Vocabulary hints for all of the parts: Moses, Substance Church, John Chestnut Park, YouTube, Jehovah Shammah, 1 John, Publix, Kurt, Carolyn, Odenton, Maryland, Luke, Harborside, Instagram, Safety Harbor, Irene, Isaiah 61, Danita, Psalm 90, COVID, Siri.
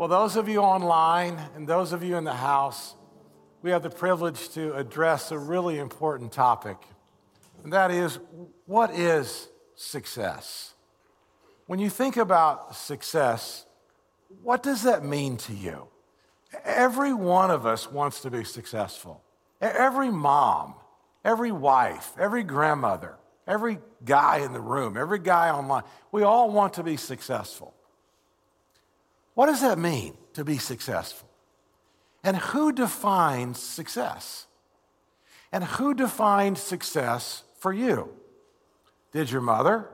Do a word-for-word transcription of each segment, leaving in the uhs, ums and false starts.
Well, those of you online and those of you in the house, we have the privilege to address a really important topic, and that is, what is success? When you think about success, what does that mean to you? Every one of us wants to be successful. Every mom, every wife, every grandmother, every guy in the room, every guy online, we all want to be successful. What does that mean, to be successful? And who defines success? And who defined success for you? Did your mother?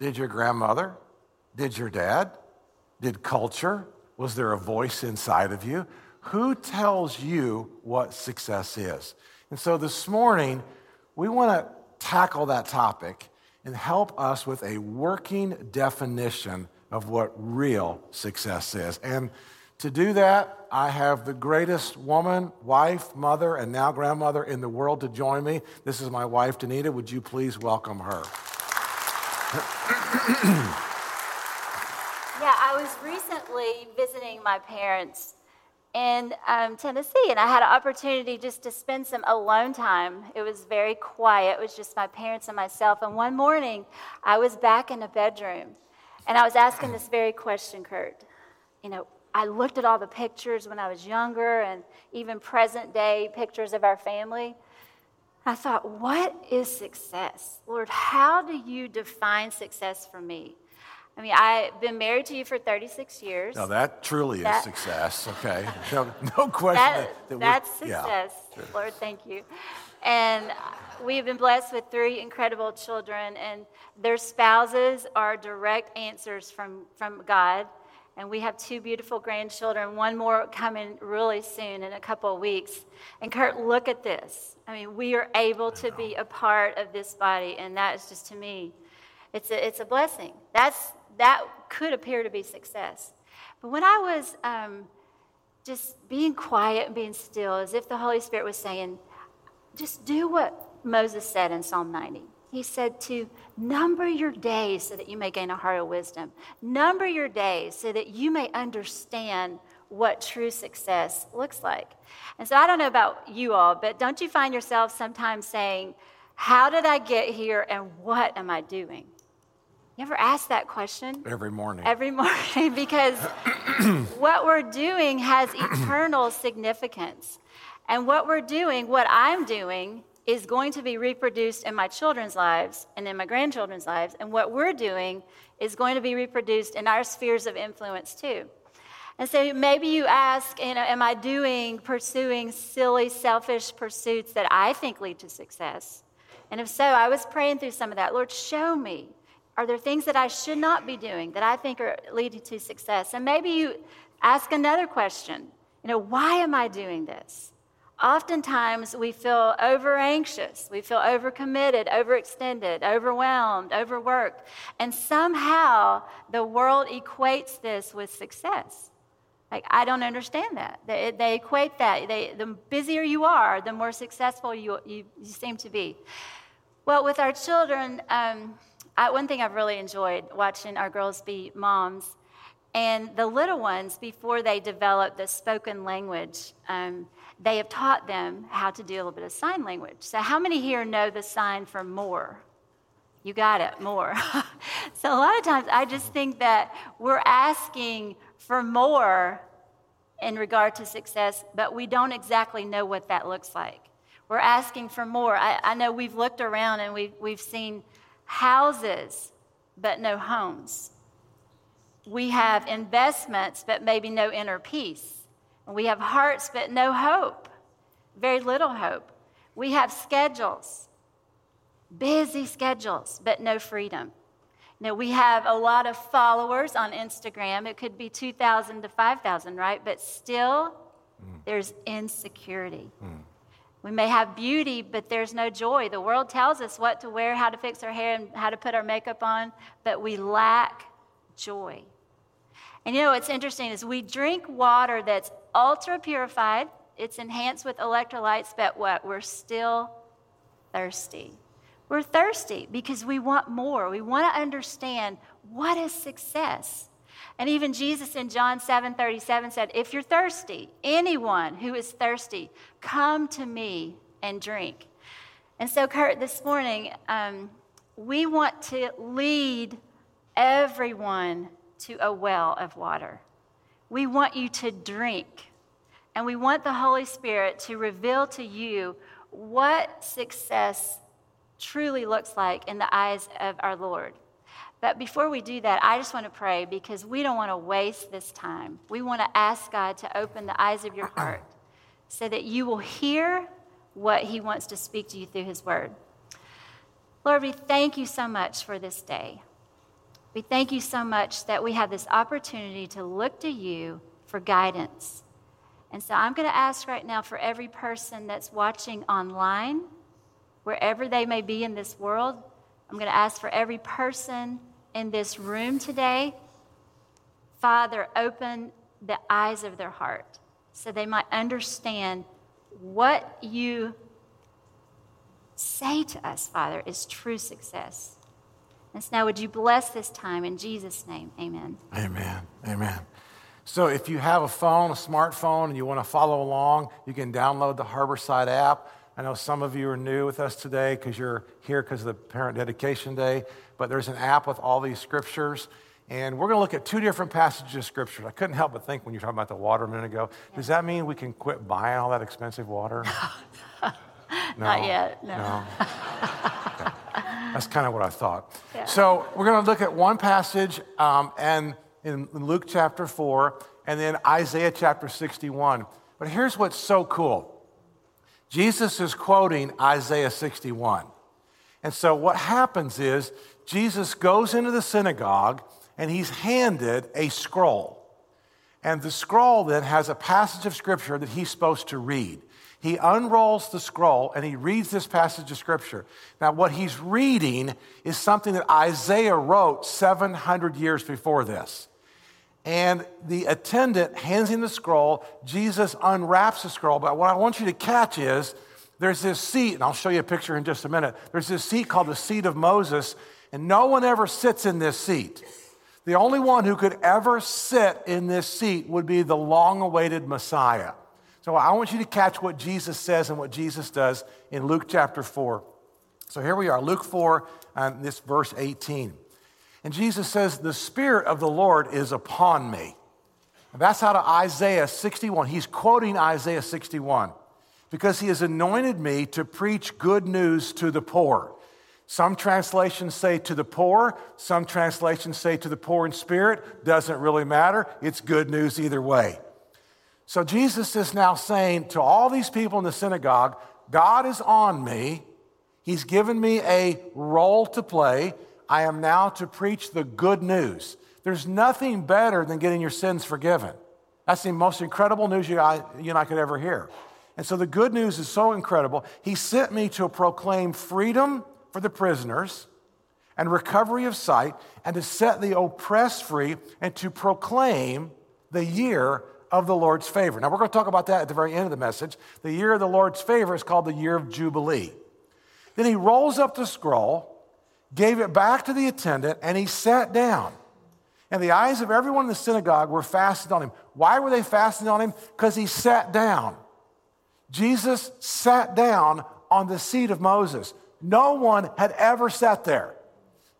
Did your grandmother? Did your dad? Did culture? Was there a voice inside of you? Who tells you what success is? And so this morning, we want to tackle that topic and help us with a working definition of what real success is. And to do that, I have the greatest woman, wife, mother, and now grandmother in the world to join me. This is my wife, Danita. Would you please welcome her? Yeah, I was recently visiting my parents in um, Tennessee, and I had an opportunity just to spend some alone time. It was very quiet. It was just my parents and myself. And one morning, I was back in the bedroom, and I was asking this very question, Kurt. You know, I looked at all the pictures when I was younger and even present-day pictures of our family. I thought, what is success? Lord, how do you define success for me? I mean, I've been married to you for thirty-six years. Now, that truly that, is success, okay? No, no question. That, that that's success. Yeah. Lord, thank you. And we've been blessed with three incredible children, and their spouses are direct answers from, from God. And we have two beautiful grandchildren, one more coming really soon in a couple of weeks. And Kurt, look at this. I mean, we are able to be a part of this body, and that is just, to me, it's a, it's a blessing. That's that could appear to be success. But when I was um, just being quiet and being still, as if the Holy Spirit was saying, just do what Moses said in Psalm ninety. He said to number your days so that you may gain a heart of wisdom. Number your days so that you may understand what true success looks like. And so I don't know about you all, but don't you find yourself sometimes saying, how did I get here and what am I doing? You ever ask that question? Every morning. Every morning, because what we're doing has eternal significance. And what we're doing, what I'm doing, is going to be reproduced in my children's lives and in my grandchildren's lives. And what we're doing is going to be reproduced in our spheres of influence too. And so maybe you ask, you know, am I doing, pursuing silly, selfish pursuits that I think lead to success? And if so, I was praying through some of that. Lord, show me. Are there things that I should not be doing that I think are leading to success? And maybe you ask another question. You know, why am I doing this? Oftentimes, we feel over-anxious, we feel over-committed, overextended, overwhelmed, overworked, and somehow the world equates this with success. Like, I don't understand that. They, they equate that. They, the busier you are, the more successful you, you, you seem to be. Well, with our children, um, I, one thing I've really enjoyed watching our girls be moms, and the little ones, before they develop the spoken language, um, they have taught them how to do a little bit of sign language. So how many here know the sign for more? You got it, more. So a lot of times I just think that we're asking for more in regard to success, but we don't exactly know what that looks like. We're asking for more. I, I know we've looked around and we've, we've seen houses, but no homes. We have investments, but maybe no inner peace. We have hearts, but no hope, very little hope. We have schedules, busy schedules, but no freedom. Now, we have a lot of followers on Instagram. It could be two thousand to five thousand, right? But still, mm. there's insecurity. Mm. We may have beauty, but there's no joy. The world tells us what to wear, how to fix our hair, and how to put our makeup on, but we lack joy. And you know what's interesting is we drink water that's ultra-purified. It's enhanced with electrolytes, but what? We're still thirsty. We're thirsty because we want more. We want to understand, what is success? And even Jesus in John seven thirty-seven said, if you're thirsty, anyone who is thirsty, come to me and drink. And so, Kurt, this morning, um, we want to lead everyone to a well of water. We want you to drink, and we want the Holy Spirit to reveal to you what success truly looks like in the eyes of our Lord. But before we do that, I just want to pray, because we don't want to waste this time. We want to ask God to open the eyes of your heart so that you will hear what he wants to speak to you through his word. Lord, we thank you so much for this day. We thank you so much that we have this opportunity to look to you for guidance. And so I'm going to ask right now for every person that's watching online, wherever they may be in this world, I'm going to ask for every person in this room today, Father, open the eyes of their heart so they might understand what you say to us, Father, is true success. And so now would you bless this time in Jesus' name, amen. Amen, amen. So if you have a phone, a smartphone, and you want to follow along, you can download the Harborside app. I know some of you are new with us today because you're here because of the Parent Dedication Day, but there's an app with all these scriptures, and we're going to look at two different passages of scripture. I couldn't help but think when you were talking about the water a minute ago, yeah. Does that mean we can quit buying all that expensive water? No. Not yet, no. no. Okay. That's kind of what I thought. Yeah. So we're going to look at one passage um, and in Luke chapter four and then Isaiah chapter sixty-one. But here's what's so cool. Jesus is quoting Isaiah sixty-one. And so what happens is Jesus goes into the synagogue and he's handed a scroll. And the scroll then has a passage of scripture that he's supposed to read. He unrolls the scroll and he reads this passage of scripture. Now what he's reading is something that Isaiah wrote seven hundred years before this. And the attendant hands him the scroll. Jesus unwraps the scroll. But what I want you to catch is there's this seat, and I'll show you a picture in just a minute. There's this seat called the seat of Moses, and no one ever sits in this seat. The only one who could ever sit in this seat would be the long-awaited Messiah. So I want you to catch what Jesus says and what Jesus does in Luke chapter four. So here we are, Luke four, um, this verse eighteen. And Jesus says, the Spirit of the Lord is upon me. And that's out of Isaiah sixty-one. He's quoting Isaiah sixty-one. Because he has anointed me to preach good news to the poor. Some translations say to the poor. Some translations say to the poor in spirit. Doesn't really matter. It's good news either way. So Jesus is now saying to all these people in the synagogue, God is on me. He's given me a role to play. I am now to preach the good news. There's nothing better than getting your sins forgiven. That's the most incredible news you, I, you and I could ever hear. And so the good news is so incredible. He sent me to proclaim freedom for the prisoners and recovery of sight and to set the oppressed free and to proclaim the year of the Lord's favor. Now, we're going to talk about that at the very end of the message. The year of the Lord's favor is called the year of Jubilee. Then he rolls up the scroll, gave it back to the attendant, and he sat down. And the eyes of everyone in the synagogue were fastened on him. Why were they fastened on him? Because he sat down. Jesus sat down on the seat of Moses. No one had ever sat there.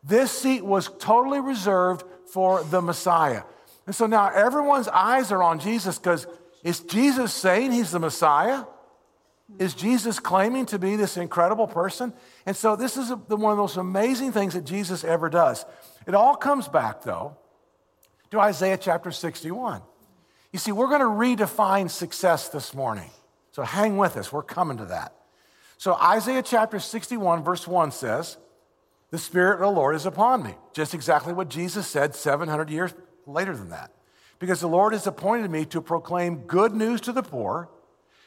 This seat was totally reserved for the Messiah. And so now everyone's eyes are on Jesus, because is Jesus saying he's the Messiah? Is Jesus claiming to be this incredible person? And so this is a, one of the most amazing things that Jesus ever does. It all comes back, though, to Isaiah chapter sixty-one. You see, we're going to redefine success this morning. So hang with us. We're coming to that. So Isaiah chapter sixty-one, verse one says, the Spirit of the Lord is upon me. Just exactly what Jesus said seven hundred years later than that. Because the Lord has appointed me to proclaim good news to the poor.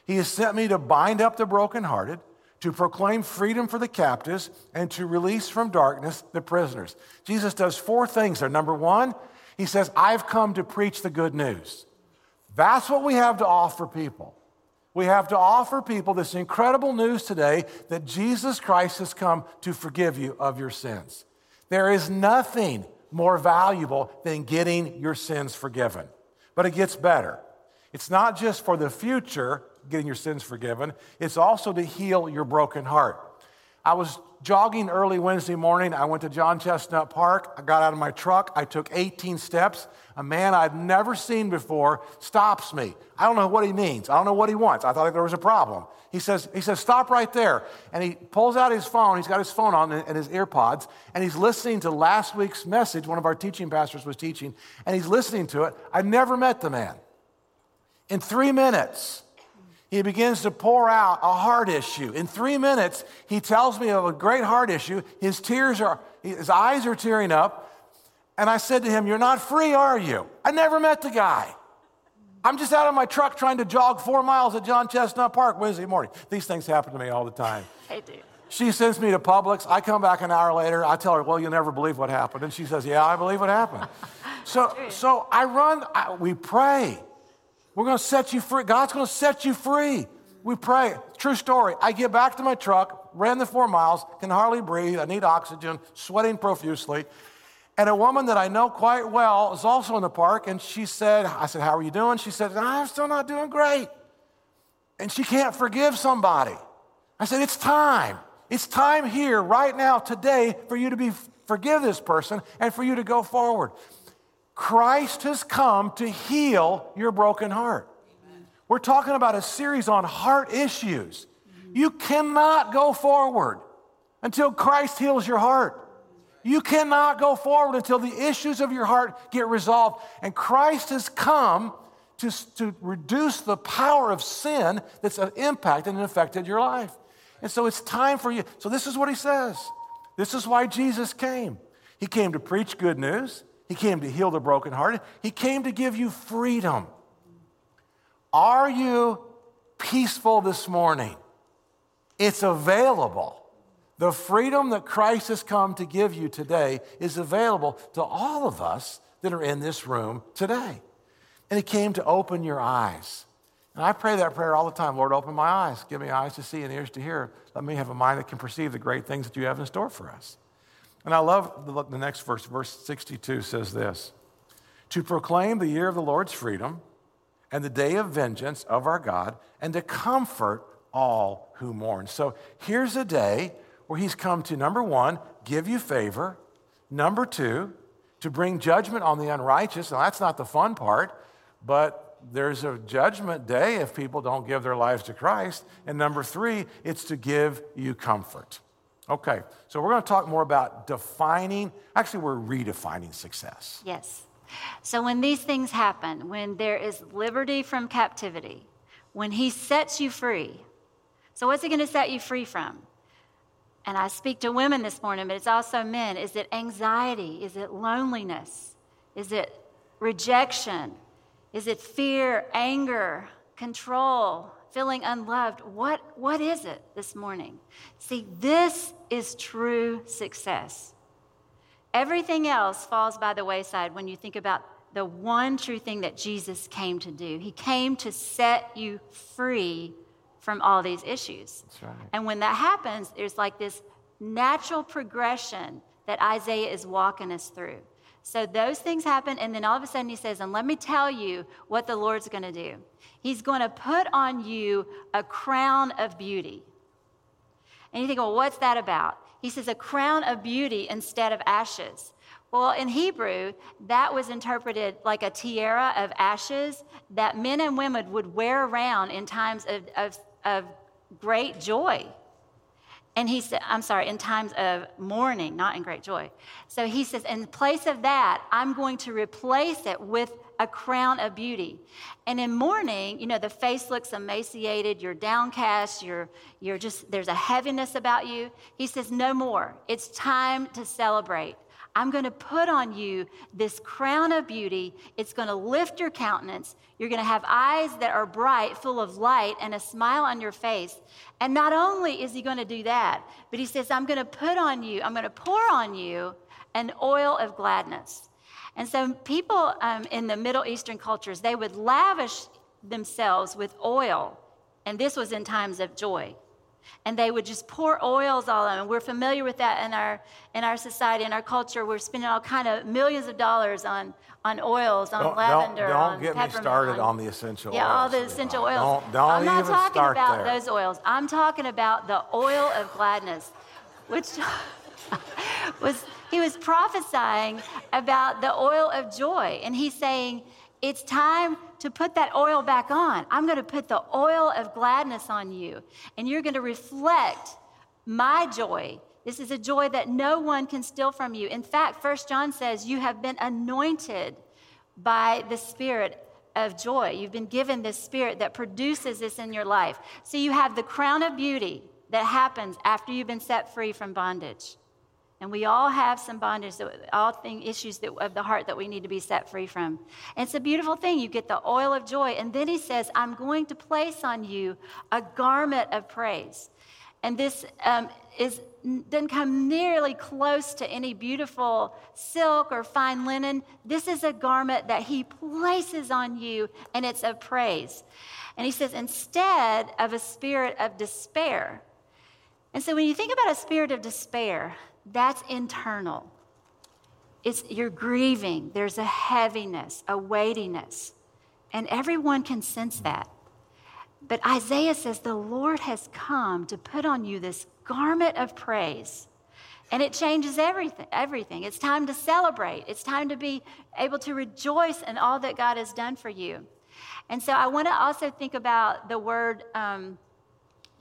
He has sent me to bind up the brokenhearted, to proclaim freedom for the captives, and to release from darkness the prisoners. Jesus does four things there. Number one, he says, I've come to preach the good news. That's what we have to offer people. We have to offer people this incredible news today that Jesus Christ has come to forgive you of your sins. There is nothing more valuable than getting your sins forgiven. But it gets better. It's not just for the future, getting your sins forgiven. It's also to heal your broken heart. I was jogging early Wednesday morning. I went to John Chestnut Park. I got out of my truck. I took eighteen steps. A man I'd never seen before stops me. I don't know what he means. I don't know what he wants. I thought there was a problem. He says, he says, stop right there. And he pulls out his phone. He's got his phone on and his ear pods. And he's listening to last week's message. One of our teaching pastors was teaching. And he's listening to it. I've never met the man. In three minutes, he begins to pour out a heart issue. In three minutes, he tells me of a great heart issue. His tears are, his eyes are tearing up. And I said to him, you're not free, are you? I never met the guy. I'm just out of my truck trying to jog four miles at John Chestnut Park Wednesday morning. These things happen to me all the time. They do. She sends me to Publix. I come back an hour later. I tell her, well, you'll never believe what happened. And she says, yeah, I believe what happened. so, so I run, I, we pray. We're going to set you free. God's going to set you free. We pray. True story. I get back to my truck, ran the four miles, can hardly breathe. I need oxygen, sweating profusely. And a woman that I know quite well is also in the park, and she said, I said, how are you doing? She said, I'm still not doing great. And she can't forgive somebody. I said, it's time. It's time here, right now, today, for you to be forgive this person and for you to go forward. Christ has come to heal your broken heart. Amen. We're talking about a series on heart issues. Mm-hmm. You cannot go forward until Christ heals your heart. You cannot go forward until the issues of your heart get resolved. And Christ has come to, to reduce the power of sin that's impacted and affected your life. And so it's time for you. So this is what he says. This is why Jesus came. He came to preach good news. He came to heal the brokenhearted. He came to give you freedom. Are you peaceful this morning? It's available. The freedom that Christ has come to give you today is available to all of us that are in this room today. And it came to open your eyes. And I pray that prayer all the time. Lord, open my eyes. Give me eyes to see and ears to hear. Let me have a mind that can perceive the great things that you have in store for us. And I love the, the next verse. Verse sixty-two says this, to proclaim the year of the Lord's freedom and the day of vengeance of our God, and to comfort all who mourn. So here's a day where he's come to, number one, give you favor. Number two, to bring judgment on the unrighteous. Now, that's not the fun part, but there's a judgment day if people don't give their lives to Christ. And number three, it's to give you comfort. Okay, so we're going to talk more about defining. Actually, we're redefining success. Yes. So when these things happen, when there is liberty from captivity, when he sets you free, so what's he going to set you free from? And I speak to women this morning, but it's also men. Is it anxiety? Is it loneliness? Is it rejection? Is it fear, anger, control, feeling unloved? What, what is it this morning? See, this is true success. Everything else falls by the wayside when you think about the one true thing that Jesus came to do. He came to set you free from all these issues. That's right. And when that happens, there's like this natural progression that Isaiah is walking us through. So those things happen, and then all of a sudden he says, and let me tell you what the Lord's going to do. He's going to put on you a crown of beauty. And you think, well, what's that about? He says a crown of beauty instead of ashes. Well, in Hebrew, that was interpreted like a tiara of ashes that men and women would wear around in times of, of of great joy. And he said, I'm sorry, in times of mourning, not in great joy. So he says, in place of that, I'm going to replace it with a crown of beauty. And in mourning, you know, the face looks emaciated, you're downcast, you're, you're just, there's a heaviness about you. He says, no more. It's time to celebrate. I'm going to put on you this crown of beauty. It's going to lift your countenance. You're going to have eyes that are bright, full of light, and a smile on your face. And not only is he going to do that, but he says, I'm going to put on you, I'm going to pour on you an oil of gladness. And so people um, in the Middle Eastern cultures, they would lavish themselves with oil. And this was in times of joy. and they would just pour oils all on them. We're familiar with that in our in our society, in our culture. We're spending all kind of millions of dollars on on oils, on don't, lavender, don't, don't on peppermint. Don't get me started on, on the essential yeah, oils. Yeah, all the essential oils. Don't, don't I'm not even talking about there. those oils. I'm talking about the oil of gladness, which was, he was prophesying about the oil of joy. And he's saying, it's time to put that oil back on. I'm going to put the oil of gladness on you, and you're going to reflect my joy. This is a joy that no one can steal from you. In fact, First John says you have been anointed by the Spirit of joy. You've been given this Spirit that produces this in your life. So you have the crown of beauty that happens after you've been set free from bondage. And we all have some bondage, all thing issues that, of the heart that we need to be set free from. And it's a beautiful thing. You get the oil of joy. And then he says, I'm going to place on you a garment of praise. And this um, is doesn't come nearly close to any beautiful silk or fine linen. This is a garment that he places on you, and it's of praise. And he says, instead of a spirit of despair. And so when you think about a spirit of despair, that's internal. It's you're grieving. There's a heaviness, a weightiness. And everyone can sense that. But Isaiah says, the Lord has come to put on you this garment of praise. And it changes everything. Everything. It's time to celebrate. It's time to be able to rejoice in all that God has done for you. And so I want to also think about the word um,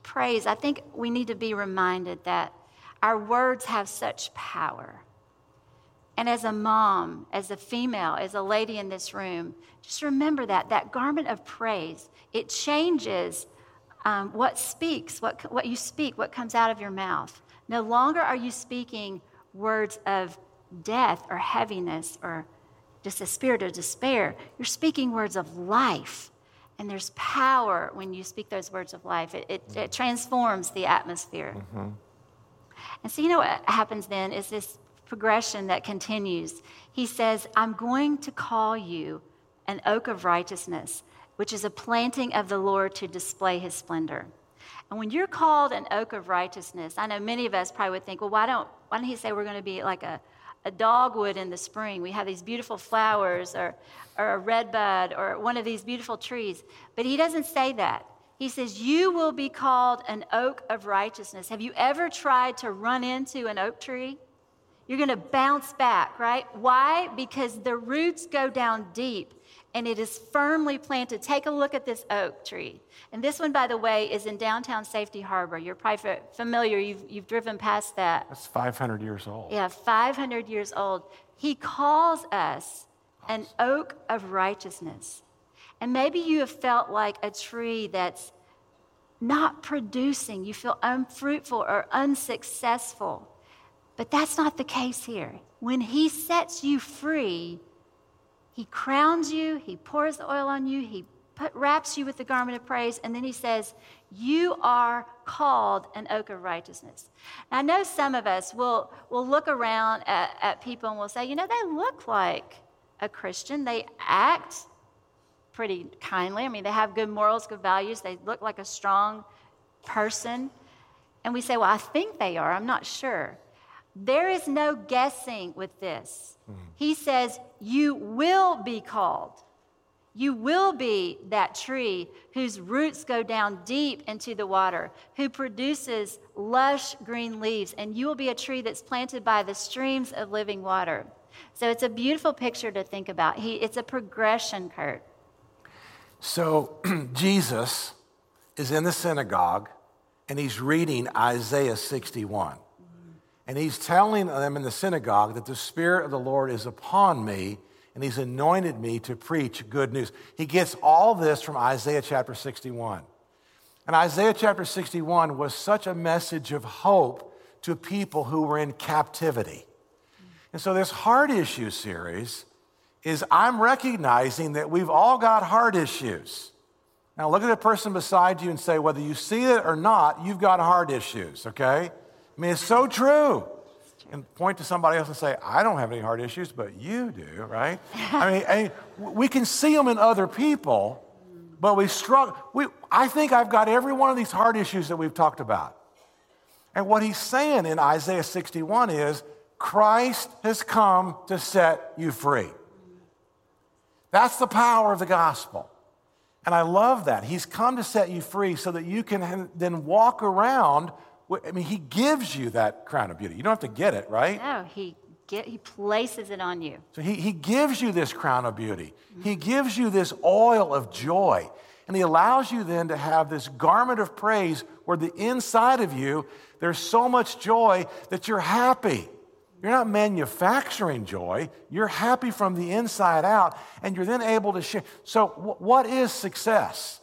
praise. I think we need to be reminded that our words have such power. And as a mom, as a female, as a lady in this room, just remember that, that garment of praise, it changes um, what speaks, what, what you speak, what comes out of your mouth. No longer are you speaking words of death or heaviness or just a spirit of despair. You're speaking words of life. And there's power when you speak those words of life. It, it, it transforms the atmosphere. Mm-hmm. And so you know what happens then is this progression that continues. He says, I'm going to call you an oak of righteousness, which is a planting of the Lord to display his splendor. And when you're called an oak of righteousness, I know many of us probably would think, well, why don't why don't he say we're going to be like a, a dogwood in the spring? We have these beautiful flowers or, or a red bud or one of these beautiful trees. But he doesn't say that. He says, you will be called an oak of righteousness. Have you ever tried to run into an oak tree? You're going to bounce back, right? Why? Because the roots go down deep, and it is firmly planted. Take a look at this oak tree. And this one, by the way, is in downtown Safety Harbor. You're probably familiar. You've, you've driven past that. That's five hundred years old. Yeah, five hundred years old. He calls us an oak of righteousness. And maybe you have felt like a tree that's not producing. You feel unfruitful or unsuccessful. But that's not the case here. When he sets you free, he crowns you, he pours the oil on you, he put, wraps you with the garment of praise, and then he says, you are called an oak of righteousness. Now, I know some of us will, will look around at, at people and will say, you know, they look like a Christian. They act pretty kindly. I mean, they have good morals, good values. They look like a strong person. And we say, well, I think they are. I'm not sure. There is no guessing with this. Mm. He says, you will be called. You will be that tree whose roots go down deep into the water, who produces lush green leaves, and you will be a tree that's planted by the streams of living water. So it's a beautiful picture to think about. He, it's a progression, Kurt. So Jesus is in the synagogue, and he's reading Isaiah sixty-one. Mm-hmm. And he's telling them in the synagogue that the Spirit of the Lord is upon me, and he's anointed me to preach good news. He gets all this from Isaiah chapter sixty-one. And Isaiah chapter sixty-one was such a message of hope to people who were in captivity. Mm-hmm. And so this heart issue series is I'm recognizing that we've all got heart issues. Now look at the person beside you and say, whether you see it or not, you've got heart issues, okay? I mean, it's so true. And point to somebody else and say, I don't have any heart issues, but you do, right? I mean, I mean, we can see them in other people, But we struggle. We, I think I've got every one of these heart issues that we've talked about. And what he's saying in Isaiah sixty-one is, Christ has come to set you free. That's the power of the gospel. And I love that. He's come to set you free so that you can then walk around. I mean, he gives you that crown of beauty. You don't have to get it, right? No, he Get, he places it on you. So he, he gives you this crown of beauty. Mm-hmm. He gives you this oil of joy. And he allows you then to have this garment of praise where the inside of you, there's so much joy that you're happy. You're not manufacturing joy. You're happy from the inside out, and you're then able to share. So w- what is success?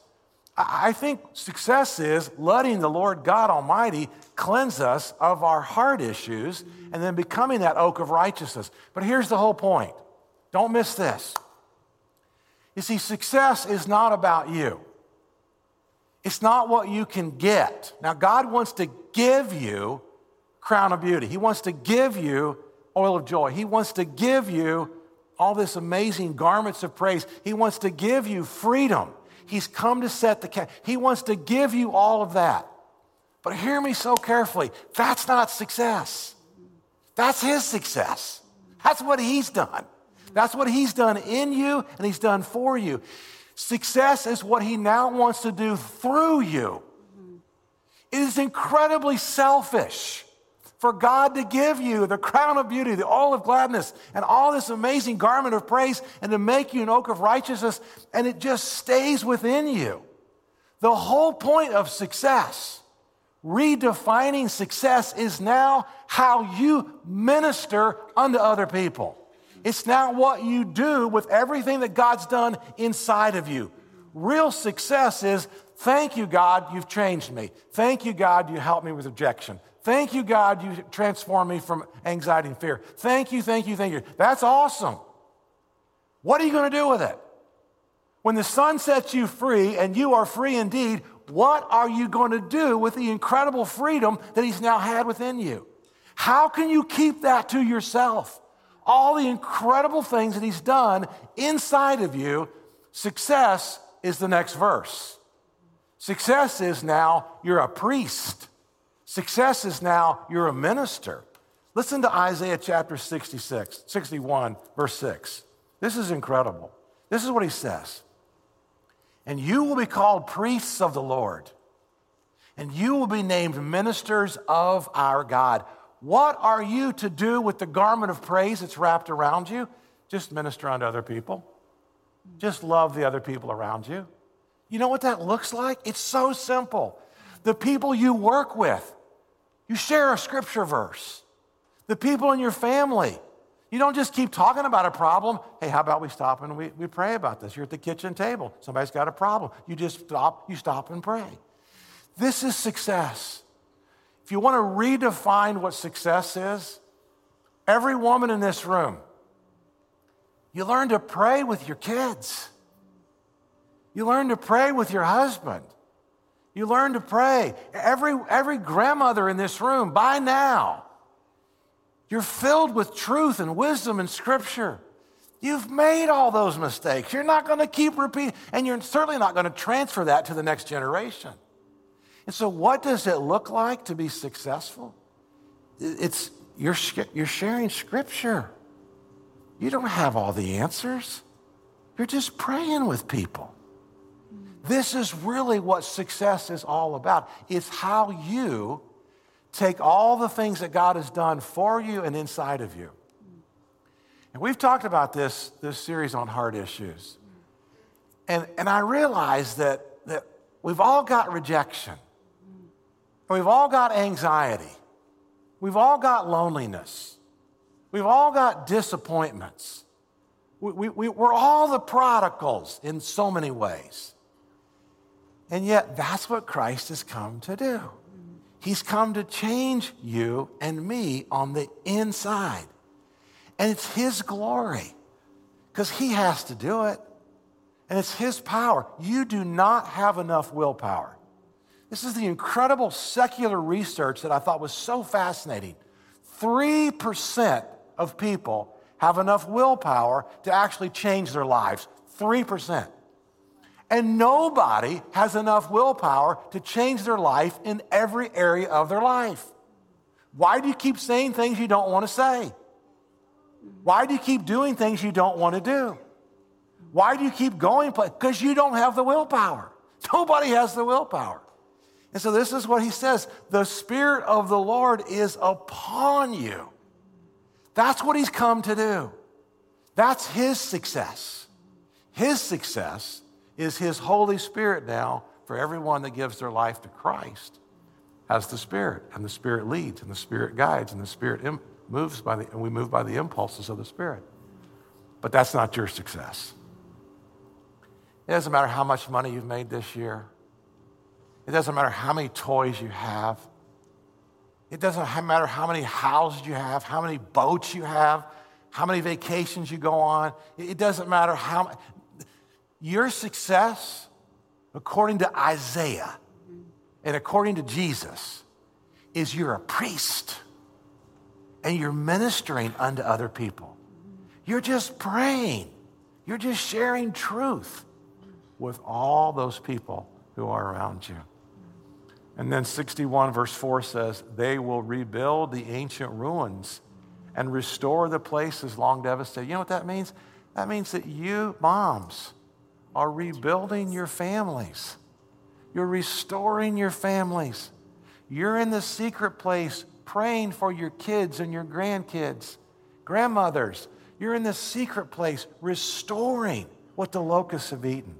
I, I think success is letting the Lord God Almighty cleanse us of our heart issues, and then becoming that oak of righteousness. But here's the whole point. Don't miss this. You see, success is not about you. It's not what you can get. Now, God wants to give you crown of beauty. He wants to give you oil of joy. He wants to give you all this amazing garments of praise. He wants to give you freedom. He's come to set the ca- He wants to give you all of that. But hear me so carefully. That's not success. That's his success. That's what he's done. That's what he's done in you, and he's done for you. Success is what he now wants to do through you. It is incredibly selfish for God to give you the crown of beauty, the oil of gladness, and all this amazing garment of praise, and to make you an oak of righteousness, and it just stays within you. The whole point of success, redefining success, is now how you minister unto other people. It's now what you do with everything that God's done inside of you. Real success is, thank you, God, you've changed me. Thank you, God, you helped me with rejection. Thank you, God, you transformed me from anxiety and fear. Thank you, thank you, thank you. That's awesome. What are you going to do with it? When the sun sets you free and you are free indeed, what are you going to do with the incredible freedom that he's now had within you? How can you keep that to yourself? All the incredible things that he's done inside of you. Success is the next verse. Success is now you're a priest. Success is now you're a minister. Listen to Isaiah chapter sixty-six, sixty-one, verse six. This is incredible. This is what he says. And you will be called priests of the Lord, and you will be named ministers of our God. What are you to do with the garment of praise that's wrapped around you? Just minister unto other people. Just love the other people around you. You know what that looks like? It's so simple. The people you work with, you share a scripture verse. The people in your family, you don't just keep talking about a problem. Hey, how about we stop and we, we pray about this? You're at the kitchen table. Somebody's got a problem. You just stop, you stop and pray. This is success. If you want to redefine what success is, every woman in this room, you learn to pray with your kids. You learn to pray with your husband. You learn to pray. Every, every grandmother in this room, by now, you're filled with truth and wisdom and scripture. You've made all those mistakes. You're not going to keep repeating, and you're certainly not going to transfer that to the next generation. And so what does it look like to be successful? It's you're, you're sharing scripture. You don't have all the answers. You're just praying with people. This is really what success is all about. It's how you take all the things that God has done for you and inside of you. And we've talked about this, this series on heart issues. And, and I realize that, that we've all got rejection. We've all got anxiety. We've all got loneliness. We've all got disappointments. We, we, we, we're all the prodigals in so many ways. And yet that's what Christ has come to do. He's come to change you and me on the inside. And it's his glory, because he has to do it. And it's his power. You do not have enough willpower. This is the incredible secular research that I thought was so fascinating. Three percent of people have enough willpower to actually change their lives. Three percent. And nobody has enough willpower to change their life in every area of their life. Why do you keep saying things you don't want to say? Why do you keep doing things you don't want to do? Why do you keep going? Because you don't have the willpower. Nobody has the willpower. And so this is what he says. The Spirit of the Lord is upon you. That's what he's come to do. That's his success. His success is his Holy Spirit now for everyone that gives their life to Christ has the Spirit. And the Spirit leads, and the Spirit guides, and the Spirit im- moves by the, and we move by the impulses of the Spirit. But that's not your success. It doesn't matter how much money you've made this year. It doesn't matter how many toys you have. It doesn't matter how many houses you have, how many boats you have, how many vacations you go on. It doesn't matter how. Your success, according to Isaiah and according to Jesus, is you're a priest and you're ministering unto other people. You're just praying. You're just sharing truth with all those people who are around you. And then sixty-one verse four says, they will rebuild the ancient ruins and restore the places long devastated. You know what that means? That means that you, moms, are rebuilding your families. You're restoring your families. You're in the secret place praying for your kids and your grandkids, grandmothers. You're in the secret place restoring what the locusts have eaten.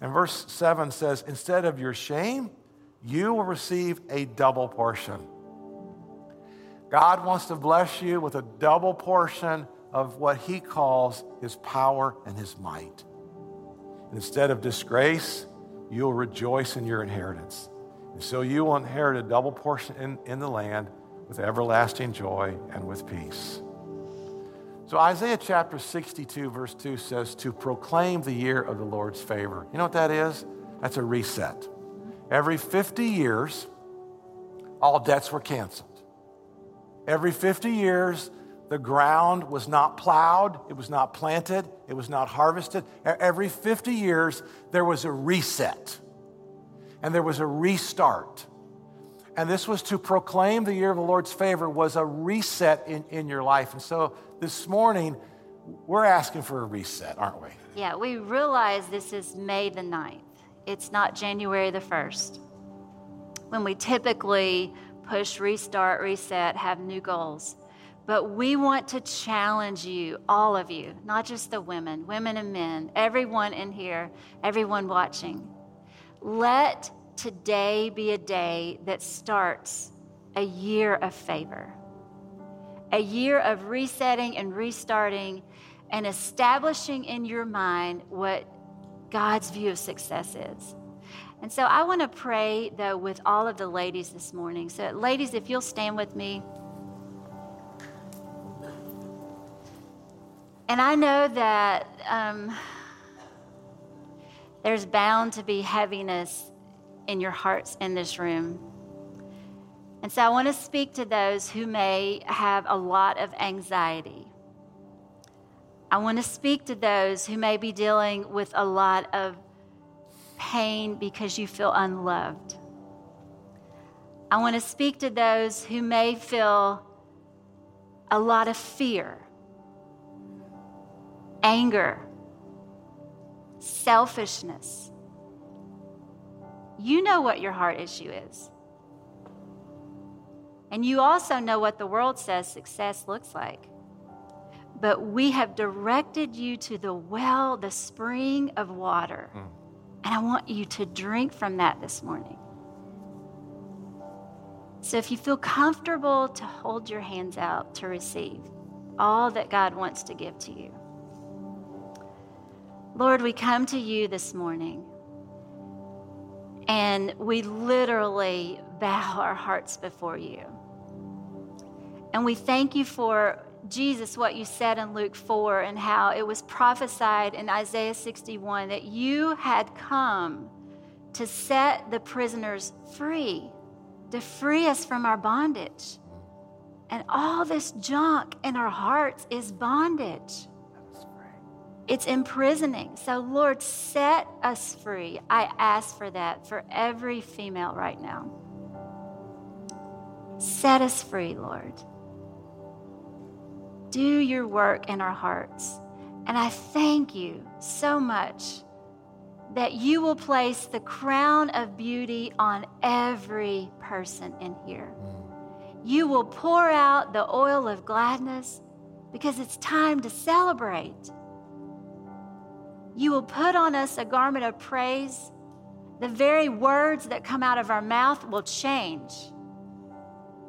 And verse seven says, instead of your shame, you will receive a double portion. God wants to bless you with a double portion of what he calls his power and his might. And instead of disgrace, you'll rejoice in your inheritance. And so you will inherit a double portion in, in the land with everlasting joy and with peace. So Isaiah chapter sixty-two, verse two says, to proclaim the year of the Lord's favor. You know what that is? That's a reset. Every fifty years, all debts were canceled. Every fifty years, the ground was not plowed, it was not planted, it was not harvested. Every fifty years, there was a reset, and there was a restart. And this was to proclaim the year of the Lord's favor was a reset in, in your life. And so this morning, we're asking for a reset, aren't we? Yeah, we realize this is May the ninth. It's not January the first, when we typically push, restart, reset, have new goals. But we want to challenge you, all of you, not just the women, women and men, everyone in here, everyone watching. Let today be a day that starts a year of favor, a year of resetting and restarting and establishing in your mind what God's view of success is. And so I want to pray, though, with all of the ladies this morning. So, ladies, if you'll stand with me. And I know that um, there's bound to be heaviness in your hearts in this room. And so I want to speak to those who may have a lot of anxiety. I want to speak to those who may be dealing with a lot of pain because you feel unloved. I want to speak to those who may feel a lot of fear, anger, selfishness. You know what your heart issue is. And you also know what the world says success looks like. But we have directed you to the well, the spring of water. Mm. And I want you to drink from that this morning. So if you feel comfortable to hold your hands out to receive all that God wants to give to you. Lord, we come to you this morning. And we literally bow our hearts before you. And we thank you for Jesus, what you said in Luke four and how it was prophesied in Isaiah sixty-one that you had come to set the prisoners free, to free us from our bondage. And all this junk in our hearts is bondage. It's imprisoning. So Lord, set us free. I ask for that for every female right now. Set us free, Lord. Do your work in our hearts. And I thank you so much that you will place the crown of beauty on every person in here. You will pour out the oil of gladness because it's time to celebrate. You will put on us a garment of praise. The very words that come out of our mouth will change.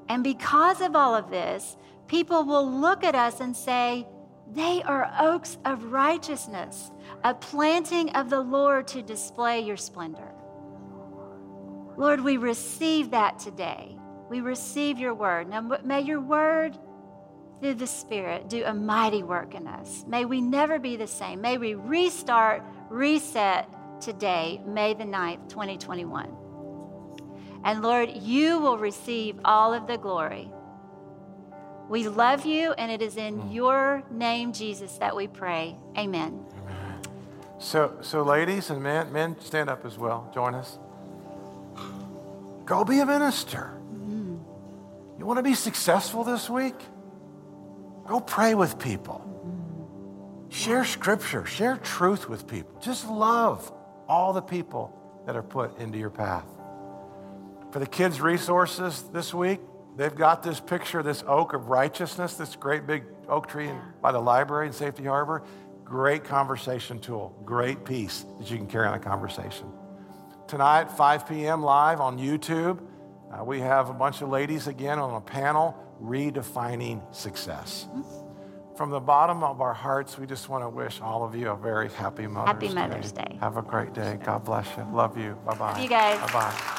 And because of all of this, people will look at us and say, they are oaks of righteousness, a planting of the Lord to display your splendor. Lord, we receive that today. We receive your word. Now, may your word through the Spirit do a mighty work in us. May we never be the same. May we restart, reset today, May the ninth, twenty twenty-one. And Lord, you will receive all of the glory. We love you, and it is in your name, Jesus, that we pray. Amen. Amen. So, so ladies and men, men, stand up as well. Join us. Go be a minister. Mm-hmm. You want to be successful this week? Go pray with people. Mm-hmm. Share scripture. Share truth with people. Just love all the people that are put into your path. For the kids' resources this week, they've got this picture, this oak of righteousness, this great big oak tree in, by the library in Safety Harbor. Great conversation tool, great piece that you can carry on a conversation. Tonight, five p.m. live on YouTube, uh, we have a bunch of ladies again on a panel, Redefining Success. From the bottom of our hearts, we just want to wish all of you a very happy Mother's Day. Happy Mother's Day. Have a great day. God bless you. Love you. Bye-bye. Love you guys. Bye-bye.